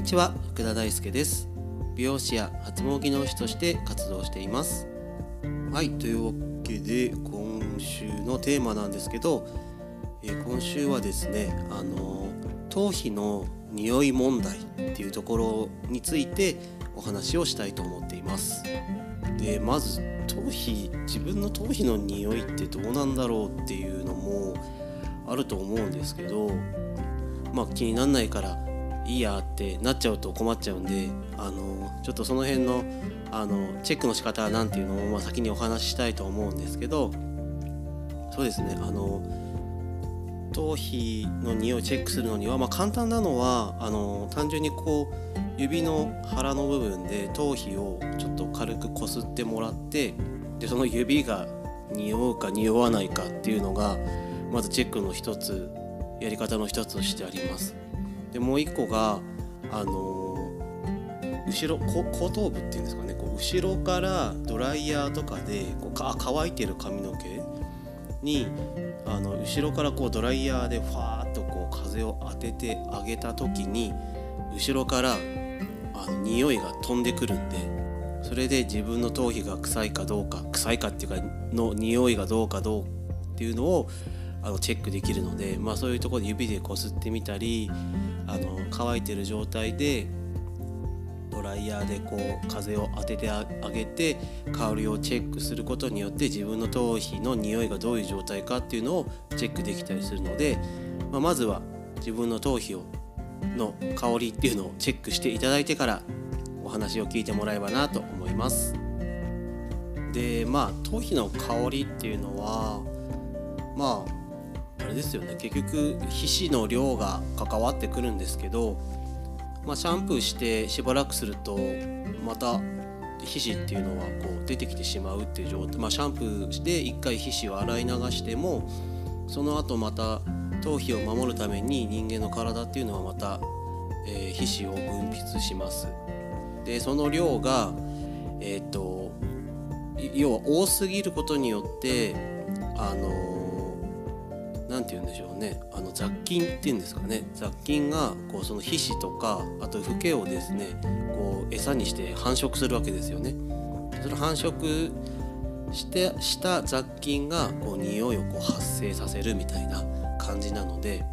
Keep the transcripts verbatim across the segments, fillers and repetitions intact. にちは、福田大輔です。美容師や発毛技能士として活動しています。はい、というわけで今週のテーマなんですけど、えー、今週はですね、あの頭皮の匂い問題っていうところについてお話をしたいと思っています。で、まず頭皮、自分の頭皮の匂いってどうなんだろうっていうのもあると思うんですけど、まあ気にならないからいいやってなっちゃうと困っちゃうんで、あのちょっとその辺のあのチェックの仕方なんていうのを、まあ、先にお話ししたいと思うんですけど、そうですね、あの頭皮の匂いをチェックするのには、まあ、簡単なのはあの単純にこう指の腹の部分で頭皮をちょっと軽くこすってもらって、でその指が匂うか匂わないかっていうのがまずチェックの一つ、やり方の一つとしてあります。でもう一個が、あのー、後ろこ後頭部っていうんですかね、こう後ろからドライヤーとかでこうか乾いてる髪の毛にあの後ろからこうドライヤーでファーッとこう風を当ててあげた時に後ろからあの匂いが飛んでくるんで、それで自分の頭皮が臭いかどうか、臭いかっていうかの匂いがどうかどうっていうのをあのチェックできるので、まあ、そういうところで指でこすってみたり、あの乾いてる状態でドライヤーでこう風を当ててあげて香りをチェックすることによって自分の頭皮の匂いがどういう状態かっていうのをチェックできたりするので、まあ、まずは自分の頭皮をの香りっていうのをチェックしていただいてからお話を聞いてもらえばなと思います。で、まあ頭皮の香りっていうのはまああれですよね、結局皮脂の量が関わってくるんですけど、まあ、シャンプーしてしばらくするとまた皮脂っていうのはこう出てきてしまうっていう状態、まあ、シャンプーしていっかい皮脂を洗い流してもその後また頭皮を守るために人間の体っていうのはまた、えー、皮脂を分泌します。でその量が、えー、っと要は多すぎることによってあのなんて言うんでしょうね、あの雑菌っていうんですかね、雑菌がこうその皮脂とかあとフケをですねこう餌にして繁殖するわけですよね。その繁殖してした雑菌がこう匂いをこう発生させるみたいな感じなので、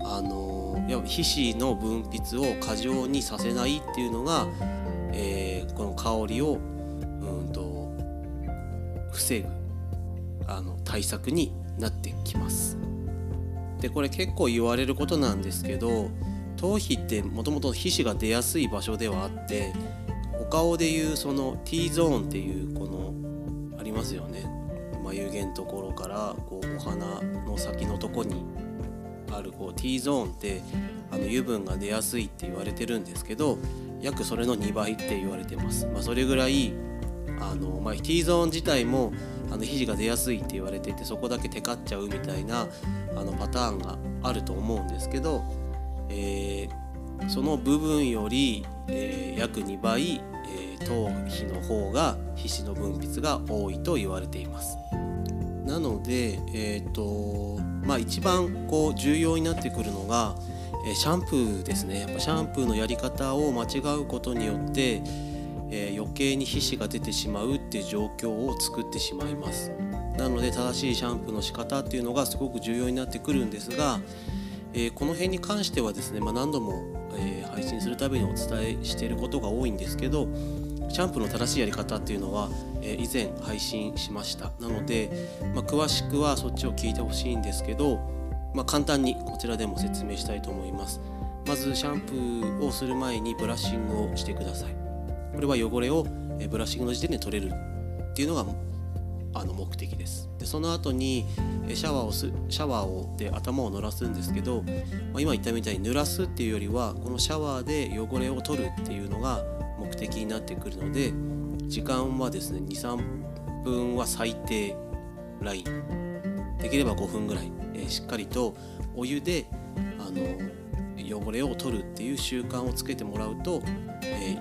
あのやっぱ皮脂の分泌を過剰にさせないっていうのが、えー、この香りをうんと防ぐあの対策になってきます。でこれ結構言われることなんですけど、頭皮ってもともと皮脂が出やすい場所ではあって、お顔でいうその T ゾーンっていうこのありますよね、眉毛のところからこうお鼻の先のとこにあるこう T ゾーンってあの油分が出やすいって言われてるんですけど、約それのにばいって言われてます。まあ、それぐらいあの、まあ、T ゾーン自体もあの皮脂が出やすいって言われてて、そこだけテカっちゃうみたいなあのパターンがあると思うんですけど、えー、その部分より、えー、約にばい、えー、頭皮の方が皮脂の分泌が多いと言われています。なので、えーとまあ、一番こう重要になってくるのが、えー、シャンプーですね。やっぱシャンプーのやり方を間違うことによってえー、余計に皮脂が出てしまうっていう状況を作ってしまいます。なので正しいシャンプーの仕方っていうのがすごく重要になってくるんですが、えー、この辺に関してはですね、まあ、何度も、えー、配信するたびにお伝えしていることが多いんですけど、シャンプーの正しいやり方っていうのは、えー、以前配信しました。なので、まあ、詳しくはそっちを聞いてほしいんですけど、まあ、簡単にこちらでも説明したいと思います。まずシャンプーをする前にブラッシングをしてください。これは汚れをブラッシングの時点で取れるっていうのがあの目的です。でその後にシャワーをすシャワーをで頭を濡らすんですけど、まあ、今言ったみたいに濡らすっていうよりはこのシャワーで汚れを取るっていうのが目的になってくるので、時間はですね にさんぷんは最低ライン、できればごふんぐらい、えー、しっかりとお湯であの汚れを取るっていう習慣をつけてもらうと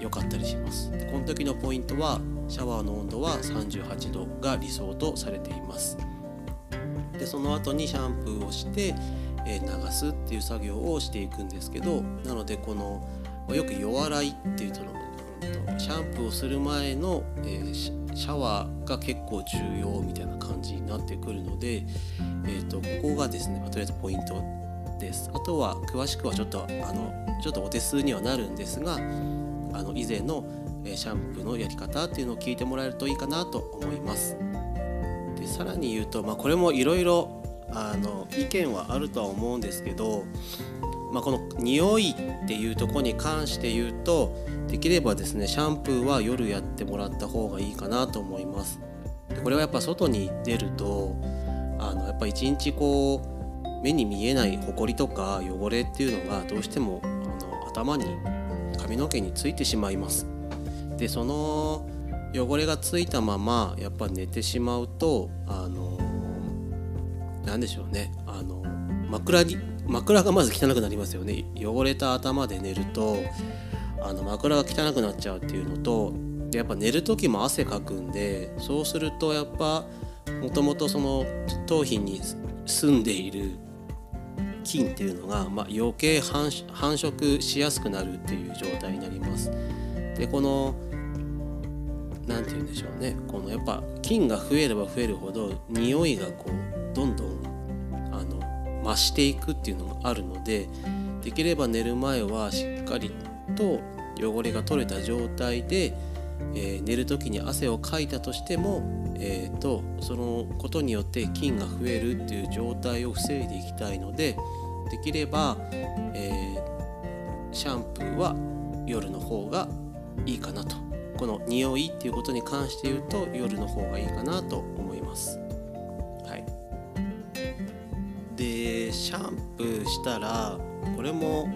良かったりします。この時のポイントはシャワーの温度はさんじゅうはちどが理想とされています。でその後にシャンプーをして流すっていう作業をしていくんですけど、なのでこのよく弱洗いっていうとのシャンプーをする前の、えー、シャワーが結構重要みたいな感じになってくるので、えー、とここがですね、とりあえずポイントです。あとは詳しくはちょっとあのちょっとお手数にはなるんですが、あの以前のシャンプーのやり方っていうのを聞いてもらえるといいかなと思います。でさらに言うと、まあ、これもいろいろ意見はあるとは思うんですけど、まあ、この匂いっていうところに関して言うと、できればですねシャンプーは夜やってもらった方がいいかなと思います。でこれはやっぱ外に出るとあのやっぱ一日こう目に見えないホコリとか汚れっていうのがどうしてもあの頭に髪の毛についてしまいます。でその汚れがついたままやっぱ寝てしまうとあのなんでしょうねあの枕に枕がまず汚くなりますよね。汚れた頭で寝るとあの枕が汚くなっちゃうっていうのと、でやっぱ寝る時も汗かくんで、そうするとやっぱもともとその頭皮に住んでいる菌っていうのが、まあ、余計繁殖しやすくなるっていう状態になります。でこのなんて言うんでしょうね、このやっぱ菌が増えれば増えるほど匂いがこうどんどんあの増していくっていうのがあるので、できれば寝る前はしっかりと汚れが取れた状態で、えー、寝る時に汗をかいたとしても、えー、とそのことによって菌が増えるっていう状態を防いでいきたいので、できれば、えー、シャンプーは夜の方がいいかなと。この匂いっていうことに関して言うと夜の方がいいかなと思います。はい、でシャンプーしたらこれも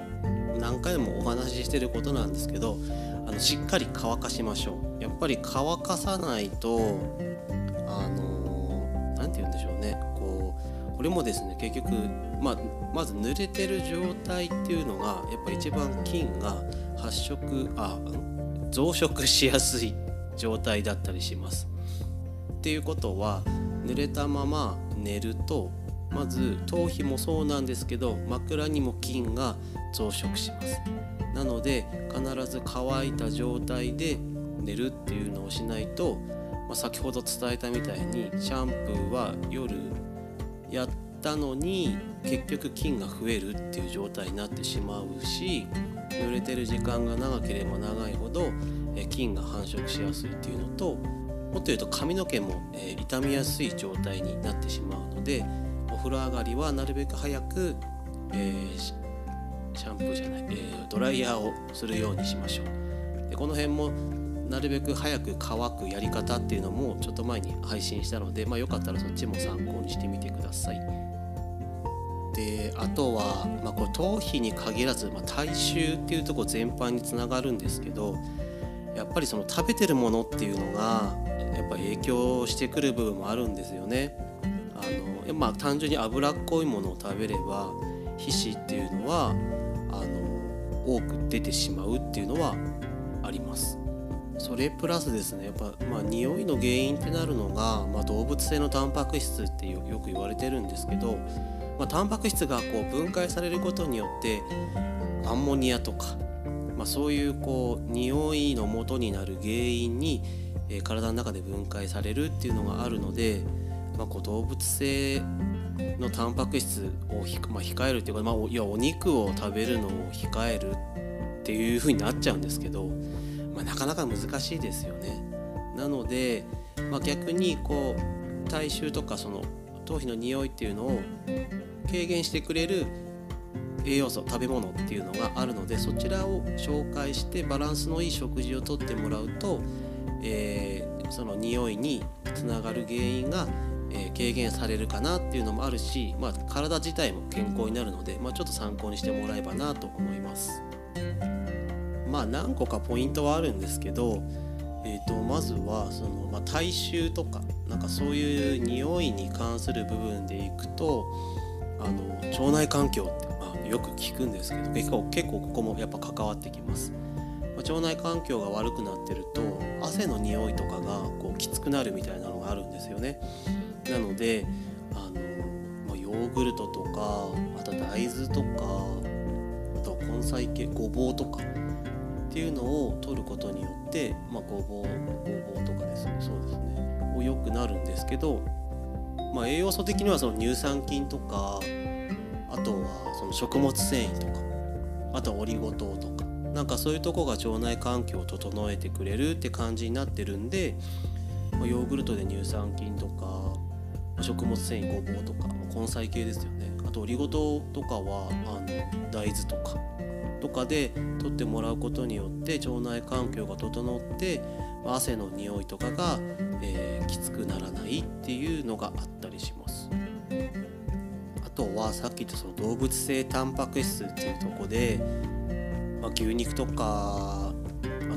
何回もお話ししてることなんですけど、あのしっかり乾かしましょう。やっぱり乾かさないとあのなんて言うんでしょうね、こうこれもですね結局、まあ、まず濡れてる状態っていうのがやっぱり一番菌が発色あ増殖しやすい状態だったりします。っていうことは濡れたまま寝るとまず頭皮もそうなんですけど枕にも菌が増殖します。なので必ず乾いた状態で寝るっていうのをしないと、まあ、先ほど伝えたみたいにシャンプーは夜やったのに結局菌が増えるっていう状態になってしまうし、濡れてる時間が長ければ長いほど菌が繁殖しやすいっていうのと、もっと言うと髪の毛も傷みやすい状態になってしまうので、お風呂上がりはなるべく早く、えー、シャンプーじゃない、えー、ドライヤーをするようにしましょう。でこの辺もなるべく早く乾くやり方っていうのもちょっと前に配信したので、まあ、よかったらそっちも参考にしてみてください。であとは、まあ、こう頭皮に限らず、まあ、体臭っていうところ全般につながるんですけど、やっぱりその食べてるものっていうのがやっぱ影響してくる部分もあるんですよね。あの、まあ、単純に脂っこいものを食べれば皮脂っていうのはあの多く出てしまうっていうのはあります。それプラスですね、やっぱ、まあ、匂いの原因ってなるのが、まあ、動物性のタンパク質ってよく言われてるんですけど、まあ、タンパク質がこう分解されることによってアンモニアとか、まあ、そういうこう匂いの元になる原因に、えー、体の中で分解されるっていうのがあるので、まあ、こう動物性のタンパク質をひ、まあ、控えるっていうか、まあ、いやお肉を食べるのを控えるっていうふうになっちゃうんですけど、まあ、なかなか難しいですよね。なので、まあ、逆にこう体臭とかその頭皮の匂いっていうのを軽減してくれる栄養素、食べ物っていうのがあるので、そちらを紹介してバランスのいい食事をとってもらうと、えー、その匂いにつながる原因が、えー、軽減されるかなっていうのもあるし、まあ、体自体も健康になるので、まあ、ちょっと参考にしてもらえばなと思います。まあ何個かポイントはあるんですけど、えー、とまずはその、まあ、体臭とかなんかそういう匂いに関する部分でいくと、あの腸内環境って、まあ、よく聞くんですけど結構、結構ここもやっぱ関わってきます、まあ、腸内環境が悪くなってると汗の匂いとかがこうきつくなるみたいなのがあるんですよね。なのであの、まあ、ヨーグルトとかあと大豆とかあと根菜系ごぼうとか、っていうのを取ることによって、まあ、ごぼうごぼうとかですね、そうですね、良くなるんですけど、まあ、栄養素的にはその乳酸菌とか、あとはその食物繊維とか、あとはオリゴ糖とか、なんかそういうとこが腸内環境を整えてくれるって感じになってるんで、まあ、ヨーグルトで乳酸菌とか食物繊維、ごぼうとか根菜系ですよね。あとオリゴ糖とかはあの大豆とかとかで取ってもらうことによって腸内環境が整って、まあ、汗の匂いとかが、えー、きつくならないっていうのがあったりします。あとはさっき言ったその動物性タンパク質っていうところで、まあ、牛肉とか、あ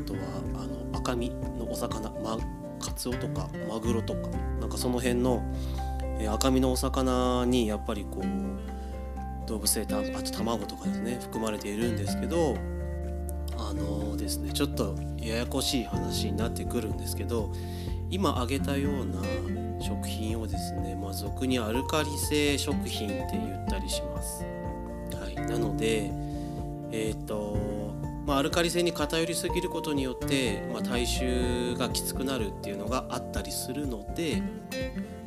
とはあの赤身のお魚、ま、カツオとかマグロとか、なんかその辺の、えー、赤身のお魚にやっぱりこう動物性タンパク質、卵とかですね、含まれているんですけど、あのー、ですねちょっとややこしい話になってくるんですけど、今挙げたような食品をですね、まあ、俗にアルカリ性食品って言ったりします。はい、なのでえーとまあ、アルカリ性に偏りすぎることによって、まあ、体臭がきつくなるっていうのがあったりするので、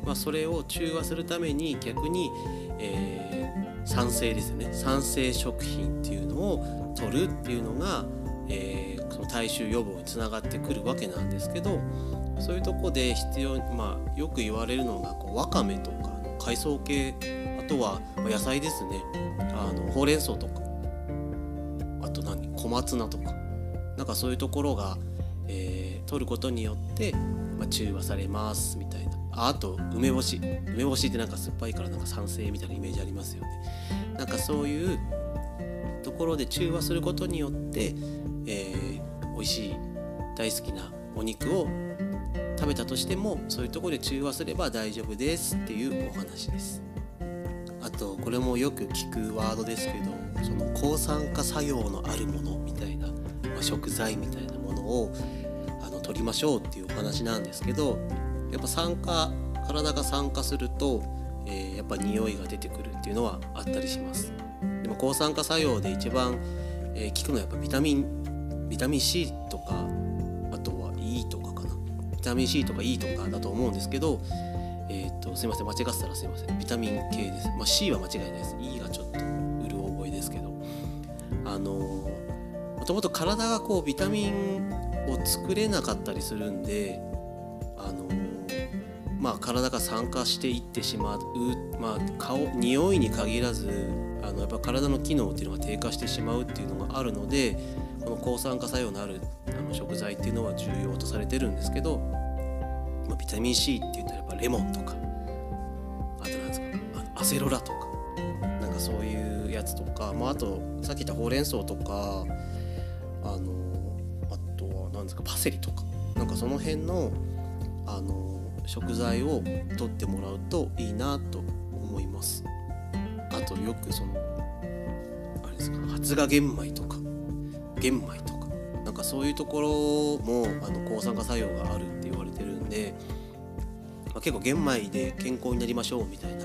まあ、それを中和するために逆に、えー、酸性ですね、酸性食品っていうのを取るっていうのが、えー、その体臭予防につながってくるわけなんですけど、そういうとこで必要、まあ、よく言われるのがこうわかめとか海藻系、あとは野菜ですね、あのほうれん草とか、あと何小松菜とか、なんかそういうところが、えー、取ることによって、まあ、中和されますみたいな。 あ, あと梅干し梅干しってなんか酸っぱいからなんか酸性みたいなイメージありますよね。なんかそういうところで中和することによって、えー、美味しい大好きなお肉を食べたとしても、そういうところで中和すれば大丈夫ですっていうお話です。あとこれもよく聞くワードですけど、その抗酸化作用のあるものみたいな、まあ、食材みたいなものをあの取りましょうっていうお話なんですけど、やっぱ酸化体が酸化すると、えー、やっぱ匂いが出てくるっていうのはあったりします。でも抗酸化作用で一番、えー、効くのはやっぱビタミンビタミン C とか、あとは E とかかな、ビタミン C とか E とかだと思うんですけど、えー、っとすいません間違ってたらすいませんビタミン系です、まあ、C は間違いないです。 E がちょっとうる覚えですけど、あのもともと体がこうビタミンを作れなかったりするんで、あのまあ体が酸化していってしまう、まあ顔匂いに限らず、あのやっぱ体の機能っていうのが低下してしまうっていうのがあるので、この抗酸化作用のあるあの食材っていうのは重要とされてるんですけど、まあ、ビタミン C って言ったらやっぱレモンとか、あとなんですか、アセロラとか、なんかそういうやつとか、まあ、あとさっき言ったほうれん草とか、あのあとはなんですかパセリとか、なんかその辺のあの食材を取ってもらうといいなと思います。あとよくそのあれですか発芽玄米とか玄米とか、なんかそういうところもあの抗酸化作用があるって言われてるんで、まあ、結構玄米で健康になりましょうみたいな、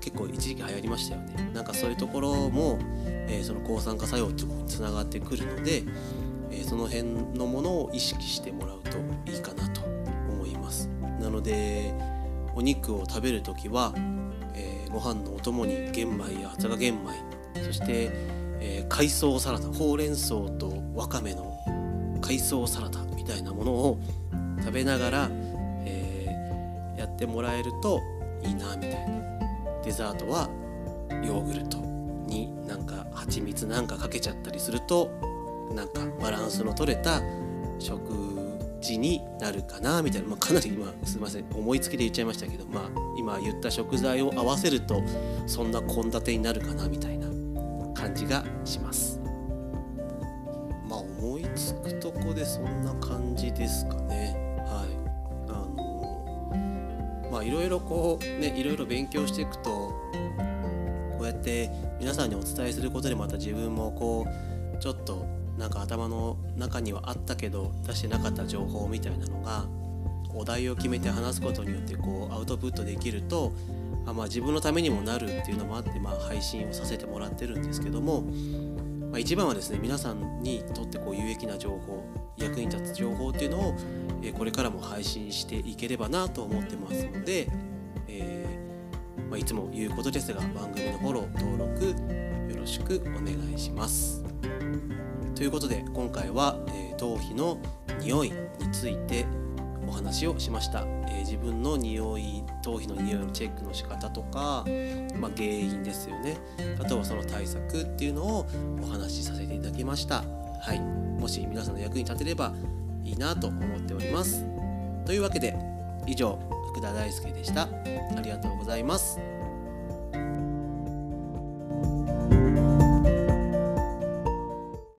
結構一時期流行りましたよね。なんかそういうところも、えー、その抗酸化作用につながってくるので、えー、その辺のものを意識してもらうといいかなと思います。なのでお肉を食べるときは、えー、ご飯のお供に玄米や発芽玄米、そして、えー、海藻サラダ、ほうれん草とわかめの海藻サラダみたいなものを食べながら、えー、やってもらえるといいなみたいな。デザートはヨーグルトになんか蜂蜜なんかかけちゃったりすると、なんかバランスの取れた食事になるかなみたいな、まあ、かなり今すいません思いつきで言っちゃいましたけど、まあ今言った食材を合わせるとそんな献立になるかなみたいな感じがします。まあ思いつくとこでそんな感じですかね。はい。まあいろいろこうね、いろいろ勉強していくと、こうやって皆さんにお伝えすることでまた自分もこうちょっとなんか頭の中にはあったけど出してなかった情報みたいなのが、お題を決めて話すことによってこうアウトプットできると、あまあ自分のためにもなるっていうのもあって、まあ配信をさせてもらってるんですけども、まあ、一番はですね、皆さんにとってこう有益な情報、役に立つ情報っていうのを、えー、これからも配信していければなと思ってますので、えーまあ、いつも言うことですが、番組のフォロー、登録よろしくお願いします。ということで、今回は、えー、頭皮の匂いについてお話をしました。えー、自分の匂い、頭皮の匂いのチェックの仕方とか、まあ、原因ですよね。あとはその対策っていうのをお話しさせていただきました。はい、もし皆さんの役に立てればいいなと思っております。というわけで、以上、福田大輔でした。ありがとうございます。